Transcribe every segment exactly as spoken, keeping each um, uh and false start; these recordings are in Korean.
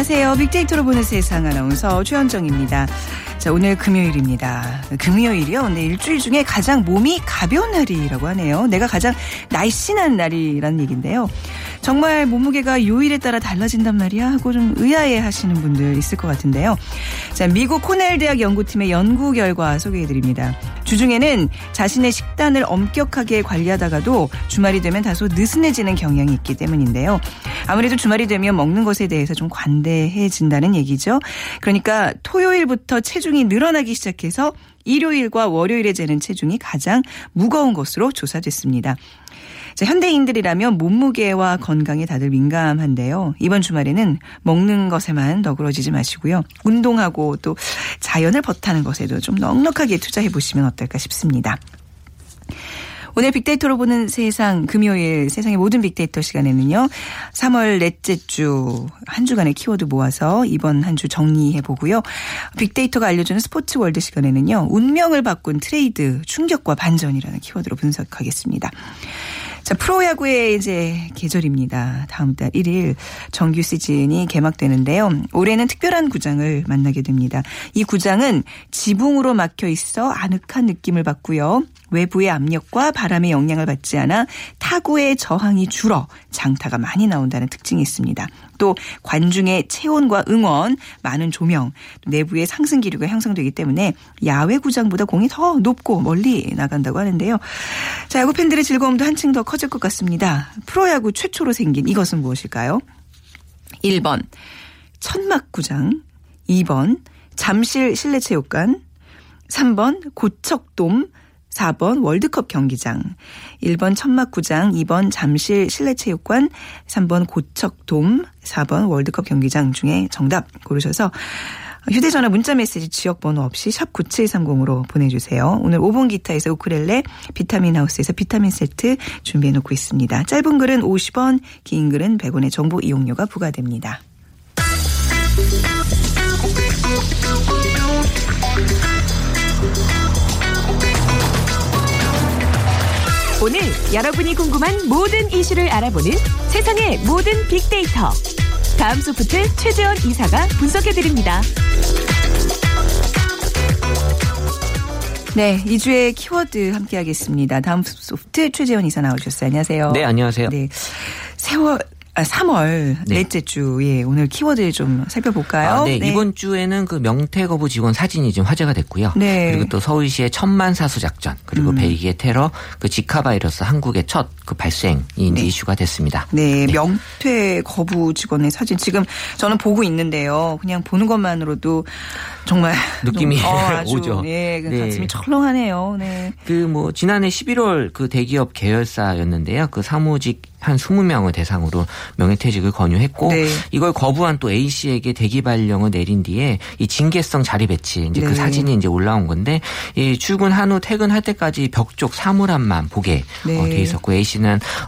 안녕하세요. 빅데이터로 보는 세상 아나운서 최현정입니다. 자, 오늘 금요일입니다. 금요일이요. 근데 일주일 중에 가장 몸이 가벼운 날이라고 하네요. 내가 가장 날씬한 날이라는 얘기인데요. 정말 몸무게가 요일에 따라 달라진단 말이야 하고 좀 의아해 하시는 분들 있을 것 같은데요. 자, 미국 코넬 대학 연구팀의 연구 결과 소개해드립니다. 주중에는 자신의 식단을 엄격하게 관리하다가도 주말이 되면 다소 느슨해지는 경향이 있기 때문인데요. 아무래도 주말이 되면 먹는 것에 대해서 좀 관대해진다는 얘기죠. 그러니까 토요일부터 체중이 늘어나기 시작해서 일요일과 월요일에 재는 체중이 가장 무거운 것으로 조사됐습니다. 자, 현대인들이라면 몸무게와 건강에 다들 민감한데요. 이번 주말에는 먹는 것에만 너그러지지 마시고요. 운동하고 또 자연을 버타는 것에도 좀 넉넉하게 투자해보시면 어떨까 싶습니다. 오늘 빅데이터로 보는 세상 금요일 세상의 모든 빅데이터 시간에는요. 삼월 넷째 주 한 주간의 키워드 모아서 이번 한 주 정리해보고요. 빅데이터가 알려주는 스포츠 월드 시간에는요. 운명을 바꾼 트레이드 충격과 반전이라는 키워드로 분석하겠습니다. 자, 프로야구의 이제 계절입니다. 다음 달 일 일 정규 시즌이 개막되는데요. 올해는 특별한 구장을 만나게 됩니다. 이 구장은 지붕으로 막혀 있어 아늑한 느낌을 받고요. 외부의 압력과 바람의 영향을 받지 않아 타구의 저항이 줄어 장타가 많이 나온다는 특징이 있습니다. 또 관중의 체온과 응원, 많은 조명, 내부의 상승 기류가 형성되기 때문에 야외 구장보다 공이 더 높고 멀리 나간다고 하는데요. 자, 야구 팬들의 즐거움도 한층 더 커질 것 같습니다. 프로야구 최초로 생긴 이것은 무엇일까요? 일 번 천막구장, 이 번 잠실 실내체육관, 삼 번 고척돔, 사 번 월드컵 경기장. 일 번 천막구장, 이 번 잠실 실내체육관, 삼 번 고척돔, 사 번 월드컵 경기장 중에 정답 고르셔서 휴대전화 문자메시지 지역번호 없이 샵 구칠삼공으로 보내주세요. 오늘 오 번 기타에서 우쿨렐레, 비타민 하우스에서 비타민 세트 준비해놓고 있습니다. 짧은 글은 오십 원, 긴 글은 백 원의 정보 이용료가 부과됩니다. 오늘 여러분이 궁금한 모든 이슈를 알아보는 세상의 모든 빅데이터. 다음 소프트 최재원 이사가 분석해드립니다. 네, 이 주의 키워드 함께하겠습니다. 다음 소프트 최재원 이사 나오셨어요. 안녕하세요. 네, 안녕하세요. 네, 세월... 삼월 네. 넷째 주, 예, 오늘 키워드 좀 살펴볼까요? 아, 네. 네. 이번 주에는 그 명태거부 직원 사진이 좀 화제가 됐고요. 네. 그리고 또 서울시의 천만 사수 작전, 그리고 음. 벨기에 테러, 그 지카 바이러스 한국의 첫 그 발생이 네. 이슈가 됐습니다. 네. 네. 명태거부 직원의 사진 지금 저는 보고 있는데요. 그냥 보는 것만으로도 정말 느낌이 어, 아주, 오죠. 예, 네. 가슴이 철렁하네요. 네. 그 뭐 지난해 십일월 그 대기업 계열사였는데요. 그 사무직 한 이십 명을 대상으로 명예퇴직을 권유했고 네. 이걸 거부한 또 A 씨에게 대기 발령을 내린 뒤에 이 징계성 자리 배치 이제 네. 그 사진이 이제 올라온 건데 이 출근한 후 퇴근할 때까지 벽 쪽 사물함만 보게 네. 어, 돼 있었고 A 씨는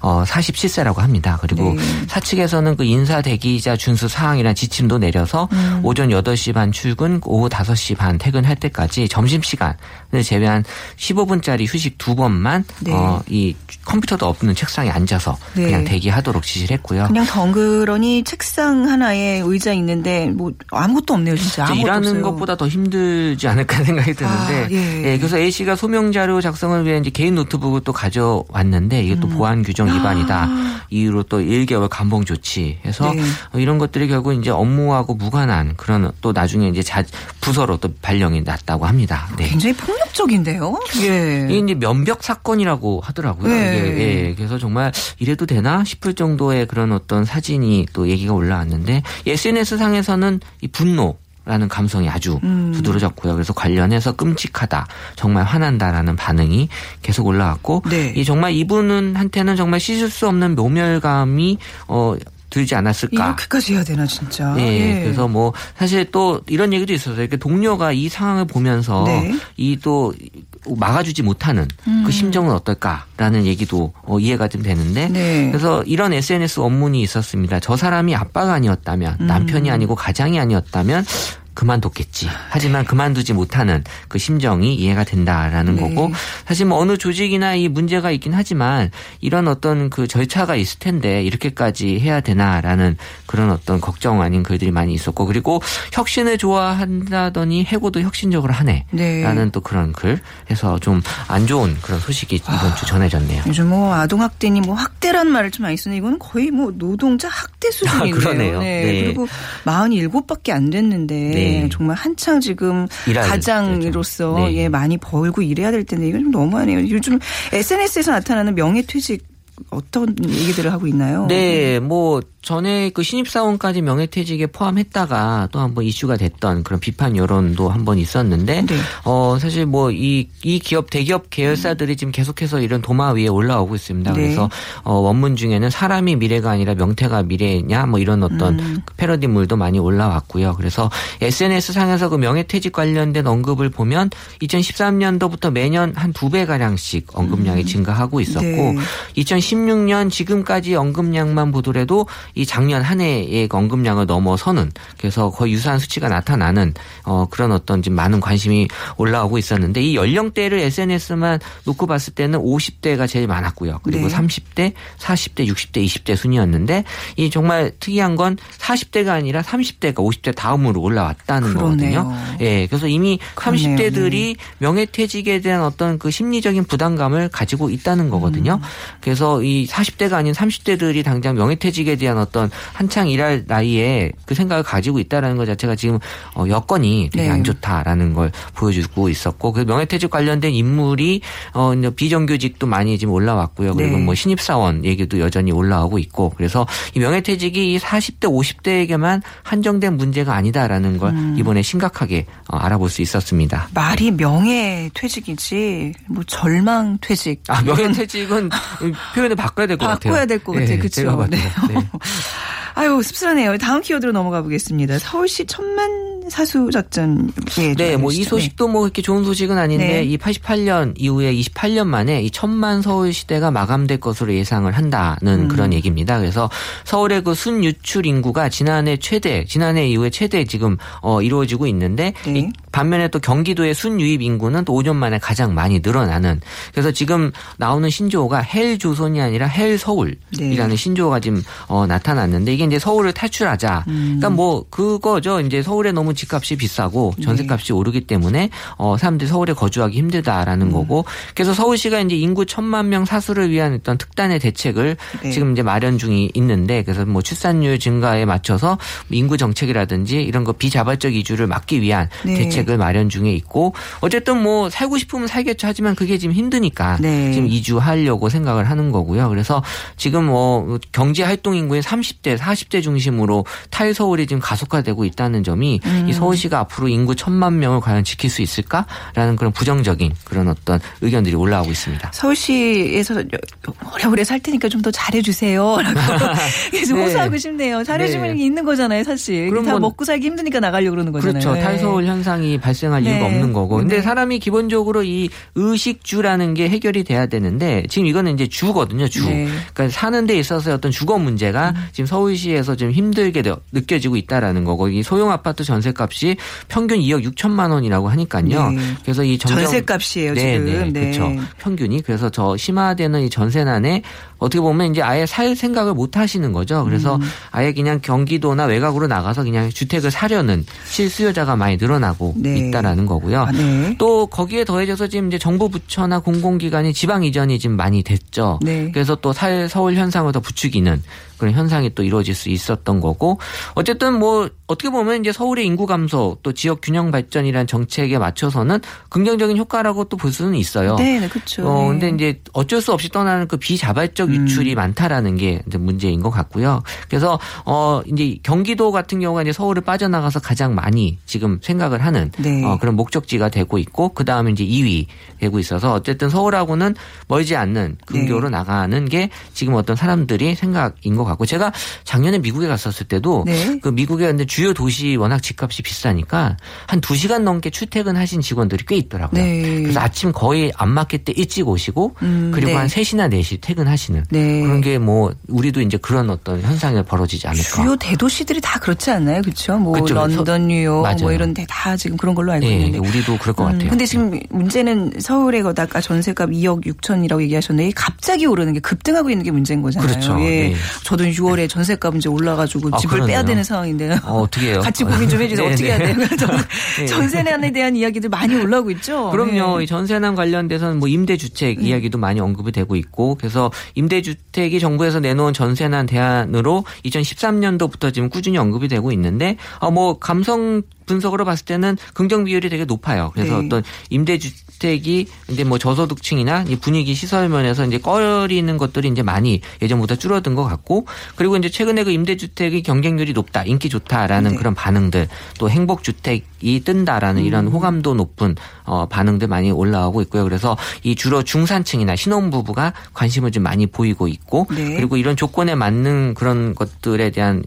어, 사십칠 세라고 합니다. 그리고 네. 사측에서는 그 인사 대기자 준수 사항이란 지침도 내려서 음. 오전 여덟 시 반 출근, 오후 다섯 시 반 퇴근할 때까지 점심 시간을 제외한 십오 분짜리 휴식 두 번만 네. 어, 이 컴퓨터도 없는 책상에 앉아서 네. 그냥 네. 대기하도록 지시를 했고요. 그냥 덩그러니 책상 하나에 의자 있는데 뭐 아무것도 없네요. 진짜 아무것도 일하는 없어요. 것보다 더 힘들지 않을까 생각이 드는데 아, 예. 예, 그래서 A 씨가 소명 자료 작성을 위해 이제 개인 노트북을 또 가져왔는데 이게 또 음. 보안 규정 위반이다. 아. 이유로 또 일 개월 감봉 조치해서 네. 이런 것들이 결국 이제 업무하고 무관한 그런 또 나중에 이제 자, 부서로 또 발령이 났다고 합니다. 네. 굉장히 폭력적인데요. 예. 이게 이제 면벽 사건이라고 하더라고요. 네. 예. 예. 그래서 정말 이래도 되나 싶을 정도의 그런 어떤 사진이 또 얘기가 올라왔는데 에스엔에스 상에서는 이 분노 라는 감성이 아주 음. 두드러졌고요. 그래서 관련해서 끔찍하다, 정말 화난다라는 반응이 계속 올라왔고, 네. 이 정말 이분은 한테는 정말 씻을 수 없는 모멸감이 어. 들지 않았을까. 이렇게까지 해야 되나 진짜. 네, 예. 그래서 뭐 사실 또 이런 얘기도 있었어요. 이렇게 동료가 이 상황을 보면서 네. 이 또 막아주지 못하는 음. 그 심정은 어떨까라는 얘기도 이해가 좀 되는데 네. 그래서 이런 에스엔에스 원문이 있었습니다. 저 사람이 아빠가 아니었다면 음. 남편이 아니고 가장이 아니었다면 그만뒀겠지. 하지만 그만두지 못하는 그 심정이 이해가 된다라는 네. 거고, 사실 뭐 어느 조직이나 이 문제가 있긴 하지만 이런 어떤 그 절차가 있을 텐데 이렇게까지 해야 되나라는 그런 어떤 걱정 아닌 글들이 많이 있었고, 그리고 혁신을 좋아한다더니 해고도 혁신적으로 하네라는 네. 또 그런 글 해서 좀 안 좋은 그런 소식이 이번 아, 주 전해졌네요. 요즘 뭐 아동학대니 뭐 학대란 말을 좀 많이 쓰는데 이건 거의 뭐 노동자 학대 수준이네요. 아, 그러네요. 네. 네. 그리고 사십칠밖에 안 됐는데 네. 네. 정말 한창 지금 가장으로서 네. 예, 많이 벌고 일해야 될 텐데 이건 좀 너무하네요. 요즘 에스엔에스에서 나타나는 명예퇴직 어떤 얘기들을 하고 있나요? 네, 뭐 전에 그 신입사원까지 명예퇴직에 포함했다가 또 한 번 이슈가 됐던 그런 비판 여론도 한 번 있었는데, 네. 어 사실 뭐 이 이 기업 대기업 계열사들이 지금 계속해서 이런 도마 위에 올라오고 있습니다. 네. 그래서 어, 원문 중에는 사람이 미래가 아니라 명태가 미래냐 뭐 이런 어떤 음. 패러디물도 많이 올라왔고요. 그래서 에스엔에스 상에서 그 명예퇴직 관련된 언급을 보면 이천십삼년도부터 매년 한 두 배 가량씩 언급량이 음. 증가하고 있었고, 네. 이천십육년 지금까지 언급량만 보더라도 이 작년 한 해의 언급량을 넘어서는, 그래서 거의 유사한 수치가 나타나는 어, 그런 어떤 지금 많은 관심이 올라오고 있었는데, 이 연령대를 에스엔에스만 놓고 봤을 때는 오십대가 제일 많았고요. 그리고 네. 삼십대, 사십대, 육십대, 이십대 순이었는데, 이 정말 특이한 건 사십대가 아니라 삼십대가 오십대 다음으로 올라왔다는 그러네요. 거거든요. 예, 그래서 이미 그러네요. 삼십대들이 명예퇴직에 대한 어떤 그 심리적인 부담감을 가지고 있다는 거거든요. 음. 그래서 이 사십대가 아닌 삼십대들이 당장 명예퇴직에 대한 어떤 한창 일할 나이에 그 생각을 가지고 있다라는 것 자체가 지금 여건이 되게 네. 안 좋다라는 걸 보여주고 있었고, 그 명예퇴직 관련된 인물이 어 비정규직도 많이 지금 올라왔고요. 그리고 네. 뭐 신입사원 얘기도 여전히 올라오고 있고, 그래서 이 명예퇴직이 사십대 오십대에게만 한정된 문제가 아니다라는 걸 음. 이번에 심각하게 알아볼 수 있었습니다. 말이 명예퇴직이지 뭐 절망퇴직. 아, 명예퇴직은 표현을 바꿔야 될 것 같아요. 바꿔야 될 것 같아요. 네, 그렇죠. 네. 네. 아유, 씁쓸하네요. 다음 키워드로 넘어가 보겠습니다. 서울시 천만 사수 작전. 예, 네, 뭐 이 소식도 네. 뭐 이렇게 좋은 소식은 아닌데 네. 이 팔십팔년 이후에 이십팔년 만에 이 천만 서울시대가 마감될 것으로 예상을 한다는 음. 그런 얘기입니다. 그래서 서울의 그 순유출 인구가 지난해 최대, 지난해 이후에 최대 지금 어, 이루어지고 있는데 네. 이 반면에 또 경기도의 순유입 인구는 또 오년 만에 가장 많이 늘어나는. 그래서 지금 나오는 신조어가 헬 조선이 아니라 헬 서울이라는 네. 신조어가 지금 어, 나타났는데, 이게 이제 서울을 탈출하자. 음. 그러니까 뭐 그거죠. 이제 서울에 너무 집값이 비싸고 전세값이 네. 오르기 때문에 어, 사람들이 서울에 거주하기 힘들다라는 음. 거고. 그래서 서울시가 이제 인구 천만 명 사수를 위한 어떤 특단의 대책을 네. 지금 이제 마련 중이 있는데, 그래서 뭐 출산율 증가에 맞춰서 인구 정책이라든지 이런 거 비자발적 이주를 막기 위한 네. 대책을 마련 중에 있고, 어쨌든 뭐 살고 싶으면 살겠죠. 하지만 그게 지금 힘드니까 네. 지금 이주하려고 생각을 하는 거고요. 그래서 지금 뭐 경제 활동 인구인 삼십대 사십대 중심으로 탈서울이 지금 가속화되고 있다는 점이 음. 이 서울시가 앞으로 인구 천만 명을 과연 지킬 수 있을까라는 그런 부정적인 그런 어떤 의견들이 올라오고 있습니다. 서울시에서 오래오래 살 테니까 좀 더 잘해주세요라고 계속 네. 호소하고 싶네요. 잘해주면 네. 있는 거잖아요, 사실. 그럼 다 뭐, 먹고 살기 힘드니까 나가려고 그러는 거잖아요. 그렇죠. 네. 탈서울 현상이 발생할 네. 이유가 없는 거고. 근데 네. 사람이 기본적으로 이 의식주라는 게 해결이 돼야 되는데, 지금 이거는 이제 주거든요, 주. 네. 그러니까 사는 데 있어서 어떤 주거 문제가 음. 지금 서울시에서 좀 힘들게 느껴지고 있다라는 거고, 이 소형 아파트 전세값이 평균 이억 육천만 원이라고 하니까요. 네. 그래서 이 점점 전세값이에요, 네, 지금. 네, 네. 그렇죠. 평균이. 그래서 저 심화되는 이 전세난에 어떻게 보면 이제 아예 살 생각을 못 하시는 거죠. 그래서 음. 아예 그냥 경기도나 외곽으로 나가서 그냥 주택을 사려는 실수요자가 많이 늘어나고 네. 있다라는 거고요. 아, 네. 또 거기에 더해져서 지금 이제 정부 부처나 공공기관이 지방 이전이 지금 많이 됐죠. 네. 그래서 또 살 서울 현상을 더 부추기는 그런 현상이 또 이루어질 수 있었던 거고, 어쨌든 뭐 어떻게 보면 이제 서울의 인구 감소 또 지역 균형 발전이란 정책에 맞춰서는 긍정적인 효과라고 또 볼 수는 있어요. 네, 그렇죠. 어, 근데 이제 어쩔 수 없이 떠나는 그 비자발적 유출이 음. 많다라는 게 이제 문제인 것 같고요. 그래서 어 이제 경기도 같은 경우가 이제 서울을 빠져나가서 가장 많이 지금 생각을 하는 네. 어, 그런 목적지가 되고 있고, 그 다음에 이제 이 위 되고 있어서 어쨌든 서울하고는 멀지 않는 근교로 네. 나가는 게 지금 어떤 사람들이 생각인 것 같고, 제가 작년에 미국에 갔었을 때도 네. 그 미국의 이제 주요 도시 워낙 집값이 비싸니까 한 두 시간 넘게 출퇴근하신 직원들이 꽤 있더라고요. 네. 그래서 아침 거의 안 막힐 때 일찍 오시고 음, 그리고 네. 한 세 시나 네 시 퇴근하시는 네. 그런 게 뭐 우리도 이제 그런 어떤 현상이 벌어지지 않을까. 주요 대도시들이 다 그렇지 않나요? 그렇죠? 뭐 그렇죠. 런던, 뉴욕 맞아요. 뭐 이런 데 다 지금 그런 걸로 알고 네. 있는데. 우리도 그럴 것 음, 같아요. 근데 지금 문제는 서울의 거다 아까 전세값 이억 육천이라고 얘기하셨는데 갑자기 오르는 게 급등하고 있는 게 문제인 거잖아요. 그렇죠. 예. 네. 저도 유월에 전세값 이제 올라가지고 아, 집을 그러네요. 빼야 되는 상황인데요. 어, 어떻게 해요? 같이 고민 좀 해주세요. 네, 어떻게 네. 해야 돼요? 네. 전세난에 대한 이야기들 많이 올라오고 있죠. 그럼요. 네. 전세난 관련돼서는 뭐 임대주택 이야기도 네. 많이 언급이 되고 있고, 그래서 임대주택이 정부에서 내놓은 전세난 대안으로 이천십삼 년도부터 지금 꾸준히 언급이 되고 있는데, 아, 뭐 감성 분석으로 봤을 때는 긍정 비율이 되게 높아요. 그래서 네. 어떤 임대주택이 이제 뭐 저소득층이나 분위기 시설 면에서 이제 꺼리는 것들이 이제 많이 예전보다 줄어든 것 같고, 그리고 이제 최근에 그 임대주택이 경쟁률이 높다, 인기 좋다라는 네. 그런 반응들, 또 행복주택이 뜬다라는 음. 이런 호감도 높은 어, 반응들 많이 올라오고 있고요. 그래서 이 주로 중산층이나 신혼부부가 관심을 좀 많이 보이고 있고, 네. 그리고 이런 조건에 맞는 그런 것들에 대한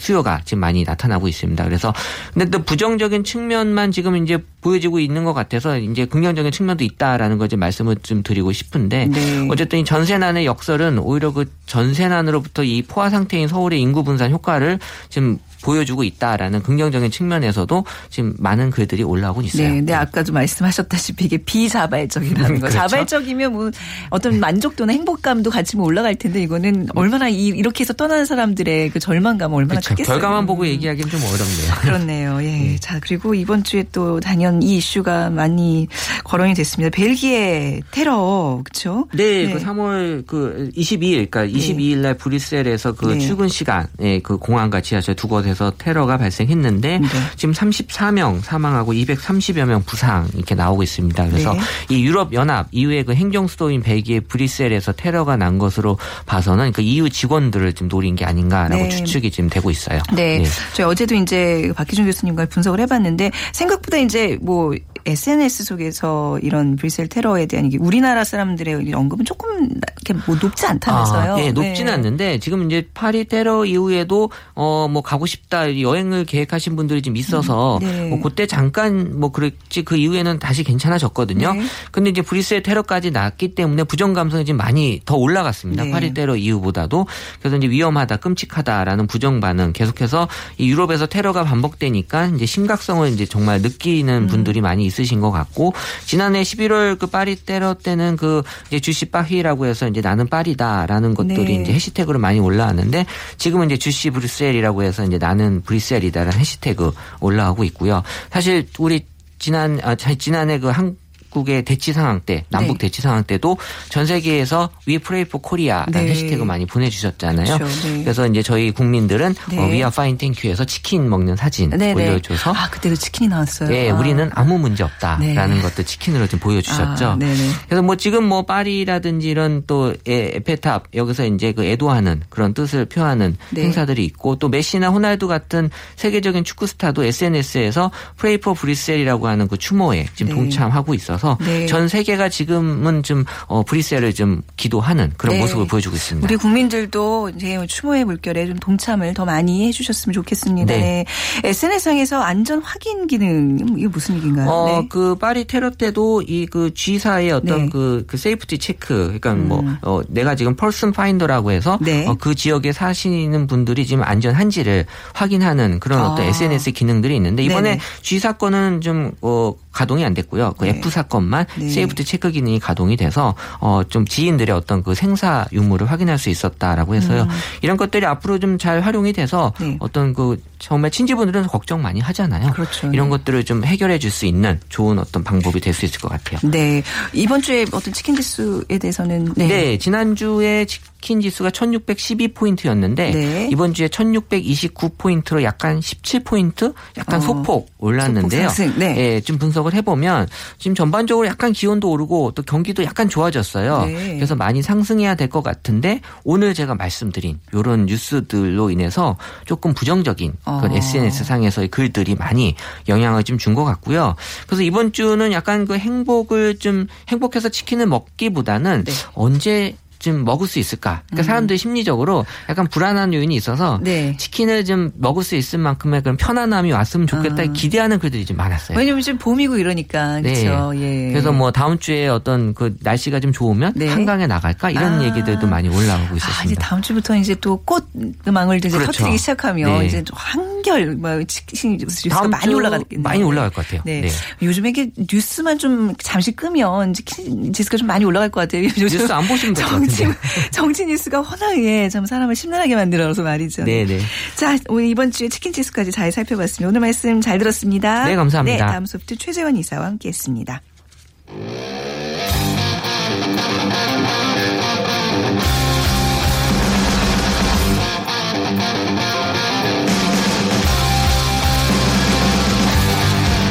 수요가 지금 많이 나타나고 있습니다. 그래서 근데 또 부정 긍정적인 측면만 지금 이제 보여지고 있는 것 같아서 이제 긍정적인 측면도 있다라는 걸 좀 말씀을 좀 드리고 싶은데 네. 어쨌든 이 전세난의 역설은 오히려 그 전세난으로부터 이 포화 상태인 서울의 인구 분산 효과를 지금 보여주고 있다라는 긍정적인 측면에서도 지금 많은 글들이 올라오고 있어요. 네, 네 아까도 말씀하셨다시피 이게 비자발적이라는 거. 그렇죠? 자발적이면 뭐 어떤 만족도나 행복감도 같이 뭐 올라갈 텐데, 이거는 얼마나 이, 이렇게 해서 떠나는 사람들의 그 절망감 얼마나 그렇죠. 크겠어요. 결과만 보고 얘기하기는 좀 어렵네요. 그렇네요. 예. 네. 자, 그리고 이번 주에 또 단연 이 이슈가 많이 거론이 됐습니다. 벨기에 테러, 그렇죠? 네, 네. 그 삼월 그 이십이 일, 그러니까 네. 이십이 일 날 브뤼셀에서 그 네. 출근 시간, 예, 그 공항과 지하철 두 곳에 그래서 테러가 발생했는데 네. 지금 삼십사 명 사망하고 이백삼십여 명 부상 이렇게 나오고 있습니다. 그래서 네. 이 유럽연합 이유의 그 행정 수도인 벨기에 브뤼셀에서 테러가 난 것으로 봐서는 그 이유 직원들을 지금 노린 게 아닌가라고 네. 추측이 지금 되고 있어요. 네. 네. 저희 어제도 이제 박기준 교수님과 분석을 해봤는데, 생각보다 이제 뭐 에스엔에스 속에서 이런 브뤼셀 테러에 대한 이게 우리나라 사람들의 언급은 조금 이렇게 뭐 높지 않다면서요. 아, 네, 높지는 네. 않는데 지금 이제 파리 테러 이후에도 어 뭐 가고 싶 싶다 여행을 계획하신 분들이 좀 있어서 음, 네. 뭐 그때 잠깐 뭐 그랬지 그 이후에는 다시 괜찮아졌거든요. 네. 근데 이제 브뤼셀 테러까지 났기 때문에 부정 감성이 지금 많이 더 올라갔습니다. 네. 파리 테러 이후보다도. 그래서 이제 위험하다, 끔찍하다라는 부정 반응 계속해서 이 유럽에서 테러가 반복되니까 이제 심각성을 이제 정말 느끼는 음. 분들이 많이 있으신 것 같고, 지난해 십일월 그 파리 테러 때는 그 이제 주시 파히라고 해서 이제 나는 파리다라는 것들이 네. 이제 해시태그로 많이 올라왔는데, 지금은 이제 주시 브뤼셀이라고 해서 이제 나는 브뤼셀이다라는 해시태그 올라오고 있고요. 사실 우리 지난 아, 지난해 그 한 국의 대치 상황 때, 남북 네. 대치 상황 때도 전 세계에서 We Pray for Korea라는 네. 해시태그 많이 보내주셨잖아요. 그렇죠. 네. 그래서 이제 저희 국민들은 네. 어, We are fine, thank you에서 치킨 먹는 사진 네. 올려줘서 아 그때 그 치킨이 나왔어요. 네, 아. 우리는 아무 문제 없다라는 네. 것도 치킨으로 좀 보여주셨죠. 아, 그래서 뭐 지금 뭐 파리라든지 이런 또 에펠탑 여기서 이제 그 애도하는 그런 뜻을 표하는 네. 행사들이 있고, 또 메시나 호날두 같은 세계적인 축구 스타도 에스엔에스에서 Pray for 브뤼셀이라고 하는 그 추모에 지금 네. 동참하고 있어서. 네. 전 세계가 지금은 좀 어, 브뤼셀을 좀 기도하는 그런 네. 모습을 보여주고 있습니다. 우리 국민들도 이제 추모의 물결에 좀 동참을 더 많이 해주셨으면 좋겠습니다. 네. 네. 에스엔에스상에서 안전 확인 기능, 이게 무슨 얘기인가요? 어, 네. 그 파리 테러 때도 이 그 G사의 어떤 네. 그, 그 세이프티 체크, 그러니까 음. 뭐 어, 내가 지금 펄슨 파인더라고 해서 네. 어, 그 지역에 사시는 분들이 지금 안전한지를 확인하는 그런 아. 어떤 에스엔에스 기능들이 있는데, 이번에 네네. G 사건은 좀 어, 가동이 안 됐고요. 그 네. F 사건 것만 네. 세이프티 체크 기능이 가동이 돼서 어, 좀 지인들의 어떤 그 생사 유무를 확인할 수 있었다라고 해서요. 음. 이런 것들이 앞으로 좀 잘 활용이 돼서 네. 어떤 그 정말 친지분들은 걱정 많이 하잖아요. 그렇죠. 이런 네. 것들을 좀 해결해 줄 수 있는 좋은 어떤 방법이 될 수 있을 것 같아요. 네. 이번 주에 어떤 치킨 지수에 대해서는 네. 네. 지난주에 치킨 치킨 지수가 천육백십이 포인트였는데 네. 이번 주에 천육백이십구 포인트로 약간 십칠 포인트 약간 어, 소폭 올랐는데요. 소폭 네. 예, 좀 분석을 해보면 지금 전반적으로 약간 기온도 오르고 또 경기도 약간 좋아졌어요. 네. 그래서 많이 상승해야 될 것 같은데 오늘 제가 말씀드린 이런 뉴스들로 인해서 조금 부정적인 그런 어. 에스엔에스상에서의 글들이 많이 영향을 좀 준 것 같고요. 그래서 이번 주는 약간 그 행복을 좀 행복해서 치킨을 먹기보다는 네. 언제 좀 먹을 수 있을까? 그러니까 음. 사람들이 심리적으로 약간 불안한 요인이 있어서 네. 치킨을 좀 먹을 수 있을 만큼의 그런 편안함이 왔으면 좋겠다 아. 지기대하는 글들이 좀 많았어요. 왜냐면 지금 봄이고 이러니까 그렇죠. 네. 예. 그래서 뭐 다음 주에 어떤 그 날씨가 좀 좋으면 네. 한강에 나갈까 이런 아. 얘기들도 많이 올라오고 있었습니다. 아, 이제 다음 주부터 이제 또 꽃망울 이제 그렇죠. 터뜨리기 시작하면 네. 이제 한결 뭐 치킨 뉴스가 많이 올라가겠네요. 많이 올라갈 것 같아요. 네. 네. 요즘에 이게 뉴스만 좀 잠시 끄면 치킨 지수가 좀 많이 올라갈 것 같아요. 뉴스 안 보시면 될 것 같아요. 지금 정치 뉴스가 워낙에 참 사람을 심란하게 만들어서 말이죠. 네네. 자, 오늘 이번 주에 치킨 지수까지 잘 살펴봤습니다. 오늘 말씀 잘 들었습니다. 네, 감사합니다. 네, 다음 소프트 최재원 이사와 함께했습니다.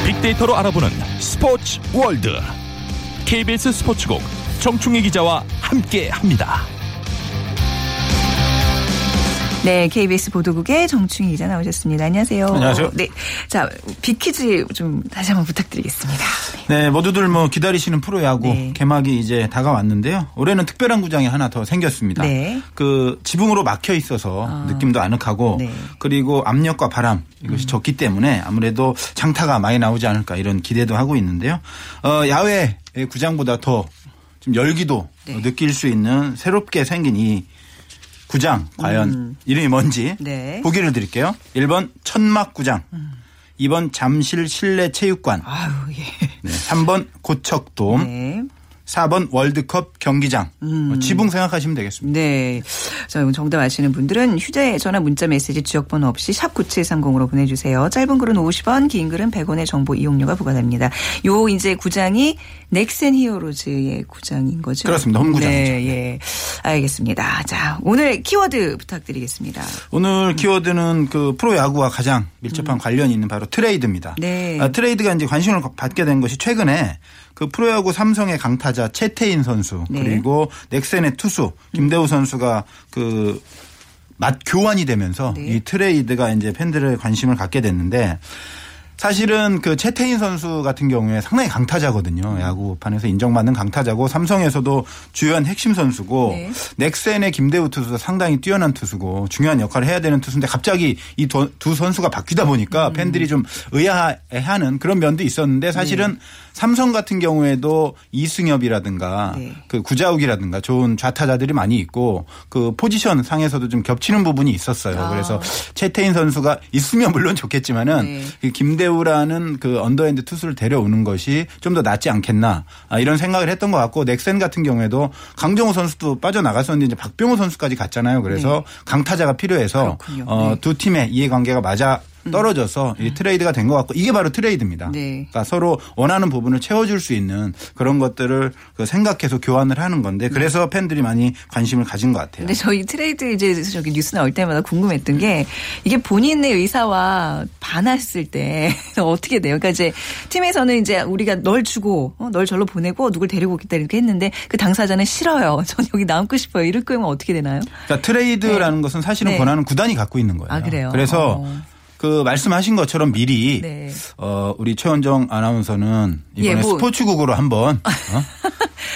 빅데이터로 알아보는 스포츠 월드. 케이비에스 스포츠국. 정충희 기자와 함께합니다. 네, 케이비에스 보도국의 정충희 기자 나오셨습니다. 안녕하세요. 안녕하세요. 네, 자 빅퀴즈 좀 다시 한번 부탁드리겠습니다. 네, 네 모두들 뭐 기다리시는 프로야구 네. 개막이 이제 다가왔는데요. 올해는 특별한 구장이 하나 더 생겼습니다. 네. 그 지붕으로 막혀 있어서 아. 느낌도 아늑하고 네. 그리고 압력과 바람 이것이 음. 적기 때문에 아무래도 장타가 많이 나오지 않을까 이런 기대도 하고 있는데요. 어, 야외 구장보다 더 좀 열기도 네. 느낄 수 있는 새롭게 생긴 이 구장 과연 음. 이름이 뭔지 네. 보기를 드릴게요. 일 번 천막구장, 음. 이 번 잠실 실내체육관, 아유, 예. 네. 삼 번 고척돔, 네. 사 번 월드컵 경기장. 음. 지붕 생각하시면 되겠습니다. 네. 자, 정답 아시는 분들은 휴대 전화 문자 메시지 지역번호 없이 샵 구칠삼공으로 보내주세요. 짧은 글은 오십 원, 긴 글은 백 원의 정보 이용료가 부과됩니다. 요 이제 구장이 넥센 히어로즈의 구장인 거죠? 그렇습니다. 홈구장이죠. 네. 예. 알겠습니다. 자, 오늘 키워드 부탁드리겠습니다. 오늘 키워드는 그 프로야구와 가장 밀접한 음. 관련이 있는 바로 트레이드입니다. 네. 아, 트레이드가 이제 관심을 받게 된 것이 최근에 그 프로야구 삼성의 강타자 채태인 선수 네. 그리고 넥센의 투수 김대우 선수가 그 맞 교환이 되면서 네. 이 트레이드가 이제 팬들의 관심을 갖게 됐는데 사실은 그 채태인 선수 같은 경우에 상당히 강타자거든요. 야구판에서 인정받는 강타자고 삼성에서도 주요한 핵심 선수고 네. 넥센의 김대우 투수도 상당히 뛰어난 투수고 중요한 역할을 해야 되는 투수인데 갑자기 이 두 선수가 바뀌다 보니까 음. 팬들이 좀 의아해하는 그런 면도 있었는데 사실은 네. 삼성 같은 경우에도 이승엽이라든가 네. 그 구자욱이라든가 좋은 좌타자들이 많이 있고 그 포지션 상에서도 좀 겹치는 부분이 있었어요. 아. 그래서 채태인 선수가 있으면 물론 좋겠지만은 네. 김대우 라는 그 언더핸드 투수를 데려오는 것이 좀 더 낫지 않겠나 이런 생각을 했던 것 같고 넥센 같은 경우에도 강정호 선수도 빠져나갔었는데 이제 박병호 선수까지 갔잖아요. 그래서 네. 강타자가 필요해서 어, 네. 두 팀의 이해관계가 맞아 떨어져서 음. 이 트레이드가 된 것 같고 이게 바로 트레이드입니다. 네. 그러니까 서로 원하는 부분을 채워줄 수 있는 그런 것들을 생각해서 교환을 하는 건데 그래서 네. 팬들이 많이 관심을 가진 것 같아요. 근데 저희 트레이드 이제 저기 뉴스 나올 때마다 궁금했던 게 이게 본인의 의사와 반했을 때 어떻게 돼요? 그러니까 이제 팀에서는 이제 우리가 널 주고 널 절로 보내고 누굴 데리고 오겠다 이렇게 했는데 그 당사자는 싫어요. 전 여기 남고 싶어요. 이럴 거면 어떻게 되나요? 그러니까 트레이드라는 네. 것은 사실은 네. 권한은 구단이 갖고 있는 거예요. 아, 그래요? 그래서 어. 그 말씀하신 것처럼 미리 네. 어, 우리 최원정 아나운서는 이번에 예, 뭐. 스포츠국으로 한번 어?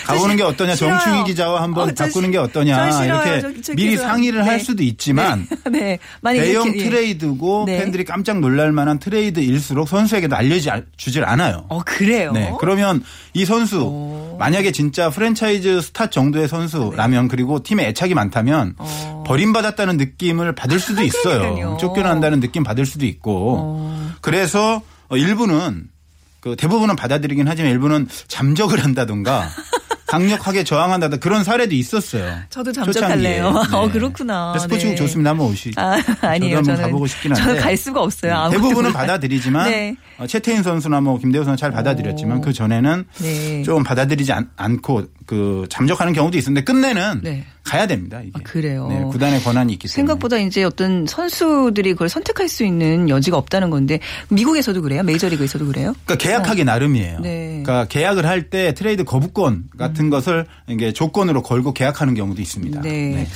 가보는 게 어떠냐 정충희 기자와 한번 어, 바꾸는 게 어떠냐 이렇게 저, 저 미리 상의를 네. 할 수도 있지만 네. 네. 대형 이렇게, 트레이드고 네. 팬들이 깜짝 놀랄 만한 트레이드일수록 선수에게도 알려주질 않아요. 어 그래요? 네. 그러면 이 선수 오. 만약에 진짜 프랜차이즈 스타 정도의 선수라면 네. 그리고 팀에 애착이 많다면 오. 버림받았다는 느낌을 받을 수도 있어요. 쫓겨난다는 느낌 받을 수도 있고 오. 그래서 일부는 그 대부분은 받아들이긴 하지만 일부는 잠적을 한다든가 강력하게 저항한다든가 그런 사례도 있었어요. 저도 잠적할래요. 네. 어 그렇구나. 스포츠국 네. 좋습니다. 한번 오시죠. 아, 아니에요. 저도 한번 가보고 싶긴 한데. 저는 갈 수가 없어요. 대부분은 받아들이지만 네. 채태인 선수나 뭐 김대우 선수 잘 받아들였지만 그 전에는 네. 좀 받아들이지 않, 않고 그 잠적하는 경우도 있었는데 끝내는 네. 가야 됩니다. 이게. 아, 그래요. 네, 구단의 권한이 있기 때문에. 생각보다 이제 어떤 선수들이 그걸 선택할 수 있는 여지가 없다는 건데 미국에서도 그래요? 메이저리그에서도 그래요? 그러니까 계약하기 아. 나름이에요. 네. 그러니까 계약을 할 때 트레이드 거부권 같은 음. 것을 이게 조건으로 걸고 계약하는 경우도 있습니다. 네. 네.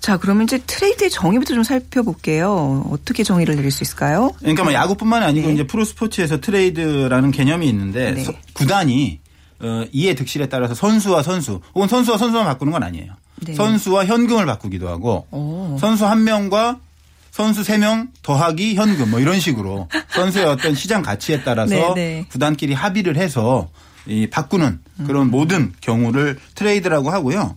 자, 그러면 이제 트레이드의 정의부터 좀 살펴볼게요. 어떻게 정의를 내릴 수 있을까요? 그러니까 뭐 야구뿐만 아니고 네. 이제 프로스포츠에서 트레이드라는 개념이 있는데 네. 서, 구단이 어, 이해 득실에 따라서 선수와 선수 혹은 선수와 선수만 바꾸는 건 아니에요. 네. 선수와 현금을 바꾸기도 하고 오. 선수 한 명과 선수 세 명 더하기 현금 뭐 이런 식으로 선수의 어떤 시장 가치에 따라서 네, 네. 구단끼리 합의를 해서 이 바꾸는 그런 음. 모든 경우를 트레이드라고 하고요.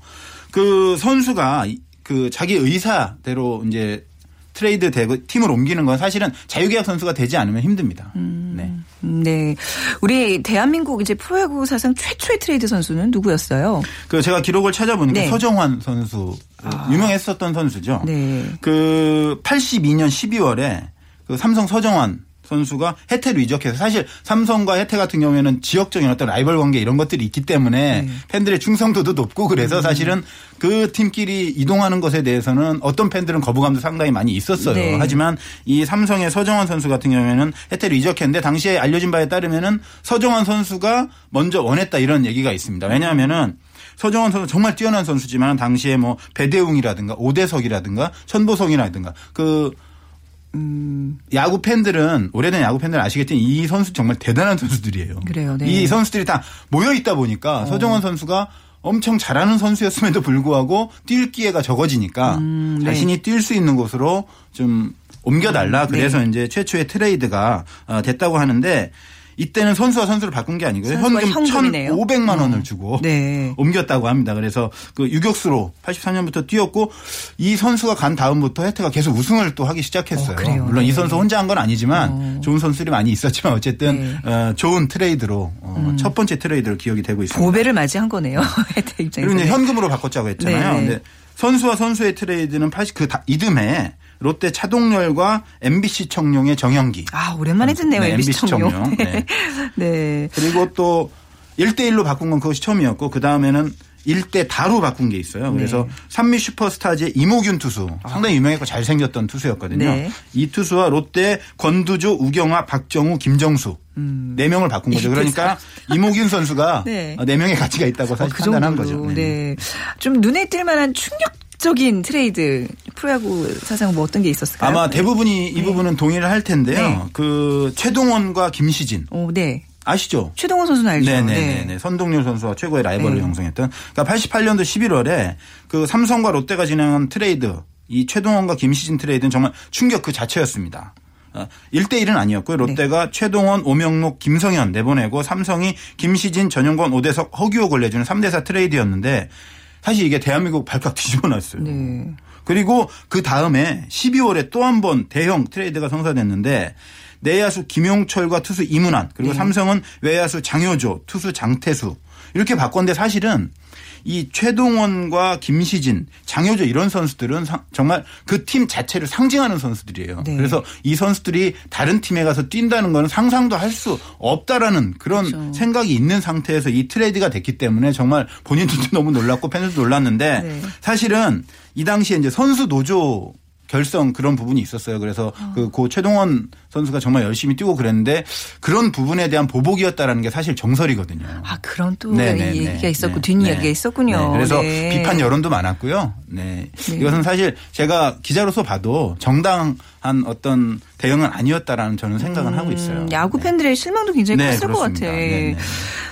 그 선수가 그 자기 의사대로 이제 트레이드 되고 팀을 옮기는 건 사실은 자유계약 선수가 되지 않으면 힘듭니다. 음. 네. 네. 우리 대한민국 이제 프로야구 사상 최초의 트레이드 선수는 누구였어요? 그 제가 기록을 찾아보니까 네. 서정환 선수 아. 유명했었던 선수죠. 네. 그 팔십이 년 십이월에 그 삼성 서정환 선수가 해태로 이적해서 사실 삼성과 해태 같은 경우에는 지역적인 어떤 라이벌 관계 이런 것들이 있기 때문에 네. 팬들의 충성도도 높고 그래서 사실은 그 팀끼리 이동하는 것에 대해서는 어떤 팬들은 거부감도 상당히 많이 있었어요. 네. 하지만 이 삼성의 서정환 선수 같은 경우에는 해태로 이적했는데 당시에 알려진 바에 따르면은 서정환 선수가 먼저 원했다 이런 얘기가 있습니다. 왜냐하면은 서정환 선수 정말 뛰어난 선수지만 당시에 뭐 배대웅이라든가 오대석이라든가 천보성이라든가 그 음. 야구 팬들은 오래된 야구 팬들은 아시겠지만 이 선수 정말 대단한 선수들이에요. 그래요. 네. 이 선수들이 다 모여 있다 보니까 어. 서정원 선수가 엄청 잘하는 선수였음에도 불구하고 뛸 기회가 적어지니까 음, 네. 자신이 뛸 수 있는 곳으로 좀 옮겨달라. 그래서 네. 이제 최초의 트레이드가 됐다고 하는데 이때는 선수와 선수를 바꾼 게 아니고요. 현금 현금이네요. 천오백만 원을 주고 네. 옮겼다고 합니다. 그래서 그 유격수로 팔십삼 년부터 뛰었고 이 선수가 간 다음부터 해태가 계속 우승을 또 하기 시작했어요. 어, 물론 네. 이 선수 혼자 한 건 아니지만 어. 좋은 선수들이 많이 있었지만 어쨌든 네. 어, 좋은 트레이드로 어, 음. 첫 번째 트레이드로 기억이 되고 있습니다. 보배를 맞이한 거네요. 해태 입장에서. 그리고 이제 현금으로 바꿨자고 했잖아요. 네. 근데 선수와 선수의 트레이드는 그 이듬해 롯데 차동열과 엠비씨 청룡의 정영기. 아, 오랜만에 듣네요. 네, 엠비씨 청룡. 청룡. 네. 네. 그리고 또 일 대 일로 바꾼 건 그것이 처음이었고 그다음에는 일 대 다로 바꾼 게 있어요. 그래서 네. 산미 슈퍼스타즈의 이모균 투수. 상당히 유명했고 잘생겼던 투수였거든요. 네. 이 투수와 롯데 권두조, 우경화, 박정우, 김정수. 음. 네 명을 바꾼 거죠. 그러니까 이모균 선수가 네. 네 명의 가치가 있다고 사실 어, 그 판단한 거죠. 네. 네. 좀 눈에 띌 만한 충격 적인 트레이드 프로야구 사상 뭐 어떤 게 있었을까요? 아마 대부분이 네. 이 부분은 동의를 할 텐데요. 네. 그 최동원과 김시진. 오, 네. 아시죠? 최동원 선수는 알죠. 네네. 네. 네. 선동열 선수와 최고의 라이벌을 네. 형성했던. 그러니까 팔십팔 년도 십일월에 그 삼성과 롯데가 진행한 트레이드 이 최동원과 김시진 트레이드는 정말 충격 그 자체였습니다. 일 대 일은 아니었고요. 롯데가 네. 최동원, 오명록, 김성현 내보내고 삼성이 김시진, 전용권, 오대석, 허규옥을 내주는 삼 대 사 트레이드였는데 사실 이게 대한민국 발칵 뒤집어놨어요. 네. 그리고 그 다음에 십이월에 또 한 번 대형 트레이드가 성사됐는데 내야수 김용철과 투수 이문환 그리고 네. 삼성은 외야수 장효조, 투수 장태수 이렇게 바꿨는데 사실은 이 최동원과 김시진, 장효조 이런 선수들은 사, 정말 그 팀 자체를 상징하는 선수들이에요. 네. 그래서 이 선수들이 다른 팀에 가서 뛴다는 건 상상도 할 수 없다라는 그런 그렇죠. 생각이 있는 상태에서 이 트레이드가 됐기 때문에 정말 본인들도 너무 놀랐고 팬들도 놀랐는데 네. 사실은 이 당시에 이제 선수 노조 결성 그런 부분이 있었어요. 그래서 어. 그 고 최동원 선수가 정말 열심히 뛰고 그랬는데 그런 부분에 대한 보복이었다라는 게 사실 정설이거든요. 아 그런 또 네네네. 얘기가 있었고 뒷이야기가 있었군요. 네네. 그래서 네. 비판 여론도 많았고요. 네. 네. 이것은 사실 제가 기자로서 봐도 정당한 어떤 대응은 아니었다라는 저는 생각은 음, 하고 있어요. 야구 팬들의 네. 실망도 굉장히 네, 컸을 그렇습니다. 것 같아. 네네.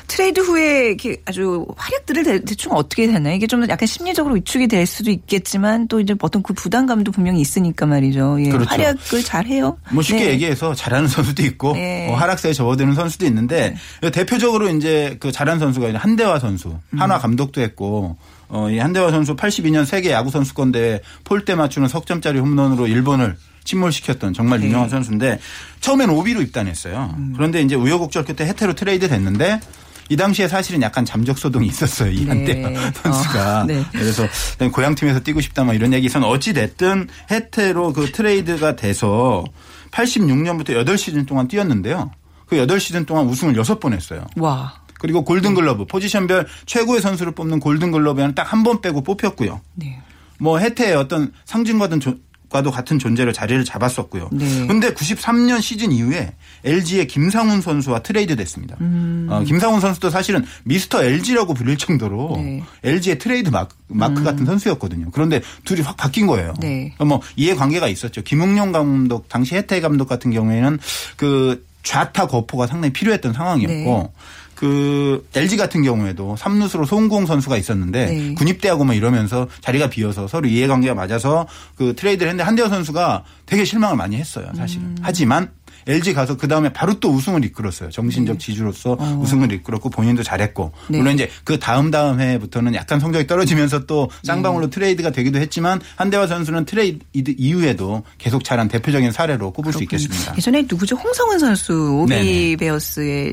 트레이드 후에 이렇게 아주 활약들을 대충 어떻게 되나요? 이게 좀 약간 심리적으로 위축이 될 수도 있겠지만 또 이제 어떤 그 부담감도 분명히 있으니까 말이죠. 예. 그렇죠. 활약을 잘해요. 뭐 쉽게 네. 얘기해서 잘하는 선수도 있고 네. 어, 하락세에 접어드는 선수도 있는데 네. 대표적으로 이제 그 잘한 선수가 한 대화 선수, 한화 감독도 했고 어, 이 한 대화 선수 팔십이 년 세계 야구 선수권 대회 폴대 맞추는 석점짜리 홈런으로 일본을 침몰시켰던 정말 네. 유명한 선수인데 처음엔 오비로 입단했어요. 음. 그런데 이제 우여곡절 끝에 해태로 트레이드 됐는데 이 당시에 사실은 약간 잠적 소동이 있었어요. 이 한때 네. 선수가. 어, 네. 그래서 고향팀에서 뛰고 싶다 뭐 이런 얘기 있었는데 어찌 됐든 해태로 그 트레이드가 돼서 팔십육 년부터 여덟 시즌 동안 뛰었는데요. 그 여덟 시즌 동안 우승을 여섯 번 했어요. 와. 그리고 골든글러브 포지션별 최고의 선수를 뽑는 골든글러브에는 딱 한 번 빼고 뽑혔고요. 네. 뭐 해태의 어떤 상징과도 같은 존재로 자리를 잡았었고요. 그런데 네. 구십삼 년 시즌 이후에 엘지의 김상훈 선수와 트레이드 됐습니다. 음. 어, 김상훈 선수도 사실은 미스터 엘지라고 불릴 정도로 네. 엘지의 트레이드 마크, 마크 음. 같은 선수였거든요. 그런데 둘이 확 바뀐 거예요. 네. 뭐 이해관계가 있었죠. 김흥룡 감독, 당시 해태 감독 같은 경우에는 그 좌타 거포가 상당히 필요했던 상황이었고 네. 그 엘지 같은 경우에도 삼루수로 송공 선수가 있었는데 네. 군입대하고 막 이러면서 자리가 비어서 서로 이해관계가 맞아서 그 트레이드를 했는데 한대호 선수가 되게 실망을 많이 했어요. 사실은. 음. 하지만 엘지 가서 그다음에 바로 또 우승을 이끌었어요. 정신적 네. 지주로서 어. 우승을 이끌었고 본인도 잘했고. 네. 물론 이제 그 다음 다음 해부터는 약간 성적이 떨어지면서 또 쌍방울로 네. 트레이드가 되기도 했지만 한대화 선수는 트레이드 이후에도 계속 잘한 대표적인 사례로 꼽을 그렇군요. 수 있겠습니다. 예전에 누구죠? 홍성은 선수 오비베어스에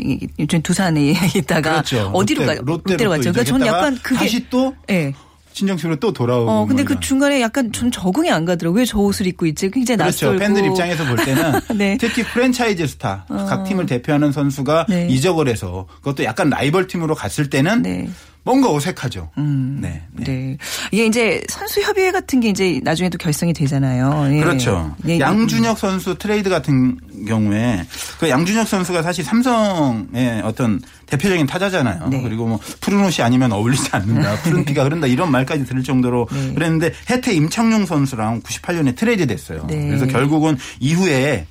두산에 있다가 그렇죠. 어디로 롯데, 가 롯데로 갔죠. 그러니까 저는 약간 그게 다시 또 네. 친정팀으로 또 돌아오고. 어, 근데 거니까. 그 중간에 약간 좀 적응이 안 가더라고요. 왜 저 옷을 입고 있지? 굉장히 낯설고. 그렇죠. 팬들 입장에서 볼 때는 네. 특히 프랜차이즈 스타 어. 각 팀을 대표하는 선수가 네. 이적을 해서 그것도 약간 라이벌 팀으로 갔을 때는 네. 뭔가 어색하죠. 음, 네, 네. 네. 이게 이제 선수협의회 같은 게 이제 나중에 또 결성이 되잖아요. 예. 그렇죠. 예. 양준혁 선수 트레이드 같은 경우에 그 양준혁 선수가 사실 삼성의 어떤 대표적인 타자잖아요. 네. 그리고 뭐 푸른 옷이 아니면 어울리지 않는다. 푸른 피가 흐른다. 이런 말까지 들을 정도로 네. 그랬는데 해태 임창용 선수랑 구십팔 년에 트레이드 됐어요. 네. 그래서 결국은 이후에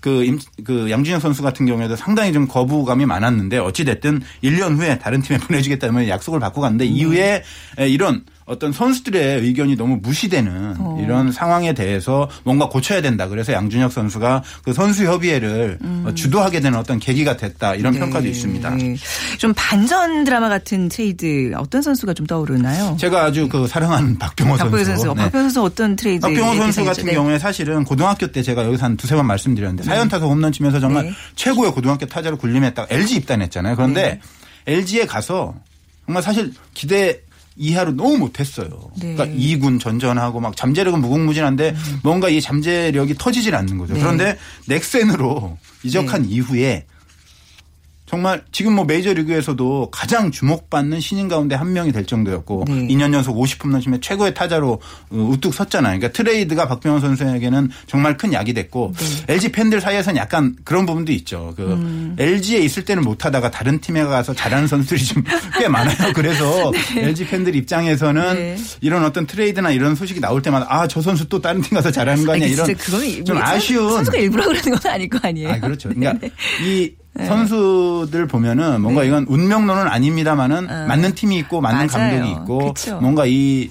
그, 임, 그, 양준혁 선수 같은 경우에도 상당히 좀 거부감이 많았는데 어찌됐든 일 년 후에 다른 팀에 보내주겠다면 약속을 받고 갔는데 음. 이후에 이런 어떤 선수들의 의견이 너무 무시되는 어. 이런 상황에 대해서 뭔가 고쳐야 된다. 그래서 양준혁 선수가 그 선수협의회를 음. 주도하게 되는 어떤 계기가 됐다. 이런 네. 평가도 있습니다. 네. 좀 반전 드라마 같은 트레이드 어떤 선수가 좀 떠오르나요? 제가 아주 네. 그 사랑하는 박병호 선수. 박병호 선수. 네. 박병호 선수 어떤 트레이드. 박병호 선수 같은 네. 경우에 사실은 고등학교 때 제가 여기서 한 두세 번 말씀드렸는데 네. 사연타석 홈런 치면서 정말 네. 최고의 고등학교 타자로 군림했다가 엘지 입단했잖아요. 그런데 네. 엘지에 가서 정말 사실 기대 이하로 너무 못했어요. 네. 그러니까 이군 전전하고 막 잠재력은 무궁무진한데 음. 뭔가 이 잠재력이 터지질 않는 거죠. 네. 그런데 넥센으로 이적한 네. 이후에 정말 지금 뭐 메이저리그에서도 가장 주목받는 신인 가운데 한 명이 될 정도였고 네. 이 년 연속 오십 홈런 치면 최고의 타자로 우뚝 섰잖아요. 그러니까 트레이드가 박병호 선수에게는 정말 큰 약이 됐고 네. 엘지 팬들 사이에서는 약간 그런 부분도 있죠. 그 음. 엘지에 있을 때는 못하다가 다른 팀에 가서 잘하는 선수들이 좀 꽤 많아요. 그래서 네. 엘지 팬들 입장에서는 네. 이런 어떤 트레이드나 이런 소식이 나올 때마다 아, 저 선수 또 다른 팀 가서 잘하는 거 아니야. 아니, 이런 그건 좀 아쉬운. 선수가 일부러 그러는 건 아닐 거 아니에요. 아, 그렇죠. 그러니까 네. 이 네. 선수들 보면은 뭔가 네. 이건 운명론은 아닙니다만은 어. 맞는 팀이 있고 맞는 맞아요. 감독이 있고 그쵸. 뭔가 이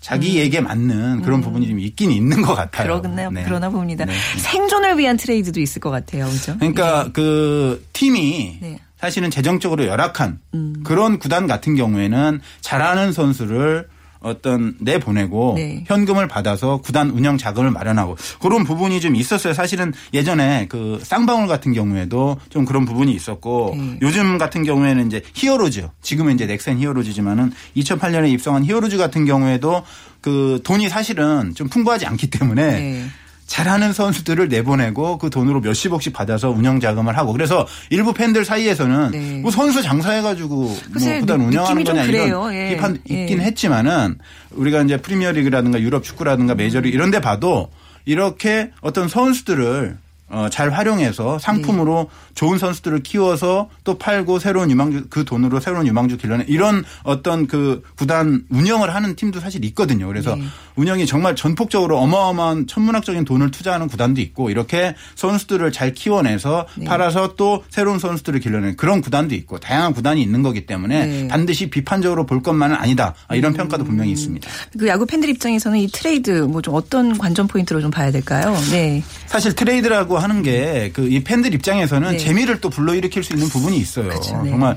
자기에게 음. 맞는 그런 음. 부분이 좀 있긴 있는 것 같아요. 그러겠네요. 네. 그러나 봅니다. 네. 생존을 위한 트레이드도 있을 것 같아요. 그렇죠? 그러니까 네. 그 팀이 네. 사실은 재정적으로 열악한 음. 그런 구단 같은 경우에는 잘하는 선수를 어떤 내보내고 네. 현금을 받아서 구단 운영 자금을 마련하고 그런 부분이 좀 있었어요. 사실은 예전에 그 쌍방울 같은 경우에도 좀 그런 부분이 있었고 네. 요즘 같은 경우에는 이제 히어로즈 지금은 이제 넥센 히어로즈지만은 이천팔 년에 입성한 히어로즈 같은 경우에도 그 돈이 사실은 좀 풍부하지 않기 때문에 네. 잘하는 선수들을 내보내고 그 돈으로 몇십억씩 받아서 운영 자금을 하고 그래서 일부 팬들 사이에서는 네. 뭐 선수 장사해가지고 뭐 구단 운영하는 거냐 이런 예. 비판 있긴 예. 했지만은 우리가 이제 프리미어리그라든가 유럽 축구라든가 메이저리그 이런데 봐도 이렇게 어떤 선수들을 어, 잘 활용해서 상품으로 네. 좋은 선수들을 키워서 또 팔고 새로운 유망주 그 돈으로 새로운 유망주 길러내 이런 어떤 그 구단 운영을 하는 팀도 사실 있거든요. 그래서 네. 운영이 정말 전폭적으로 어마어마한 천문학적인 돈을 투자하는 구단도 있고 이렇게 선수들을 잘 키워내서 네. 팔아서 또 새로운 선수들을 길러내는 그런 구단도 있고 다양한 구단이 있는 거기 때문에 네. 반드시 비판적으로 볼 것만은 아니다. 이런 음. 평가도 분명히 있습니다. 그 야구 팬들 입장에서는 이 트레이드 뭐 좀 어떤 관전 포인트로 좀 봐야 될까요? 네. 사실 트레이드라고 하는 게 그 이 팬들 입장에서는 네. 재미를 또 불러일으킬 수 있는 부분이 있어요. 그쵸, 네. 정말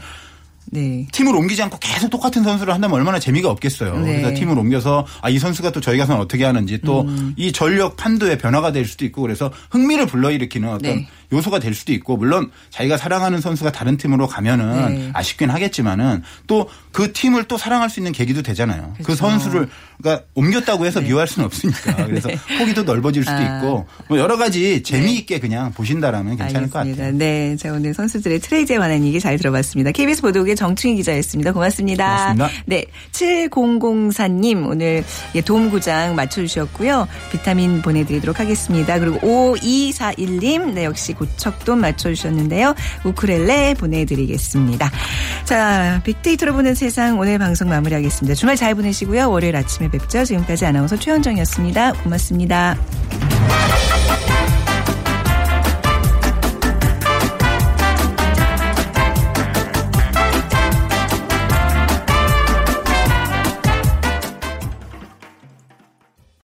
네. 팀을 옮기지 않고 계속 똑같은 선수를 한다면 얼마나 재미가 없겠어요. 네. 그래서 팀을 옮겨서 아, 이 선수가 또 저희 가서는 어떻게 하는지 또 이 음. 전력 판도의 변화가 될 수도 있고 그래서 흥미를 불러일으키는 어떤 네. 요소가 될 수도 있고, 물론 자기가 사랑하는 선수가 다른 팀으로 가면은 네. 아쉽긴 하겠지만은 또 그 팀을 또 사랑할 수 있는 계기도 되잖아요. 그렇죠. 그 선수를 그러니까 옮겼다고 해서 네. 미워할 수는 없으니까. 그래서 네. 폭이 더 넓어질 수도 아. 있고 뭐 여러 가지 재미있게 네. 그냥 보신다라면 괜찮을 알겠습니다. 것 같아요. 네, 자 오늘 선수들의 트레이드에 관한 얘기 잘 들어봤습니다. 케이비에스 보도국의 정충희 기자였습니다. 고맙습니다. 고맙습니다. 네, 칠공공사 님 오늘 도움구장 맞춰주셨고요. 비타민 보내드리도록 하겠습니다. 그리고 오이사일 님 네, 역시 고척돔 맞춰주셨는데요. 우쿨렐레 보내드리겠습니다. 자, 빅데이터로 보는 세상 오늘 방송 마무리하겠습니다. 주말 잘 보내시고요. 월요일 아침에 뵙죠. 지금까지 아나운서 최현정이었습니다. 고맙습니다.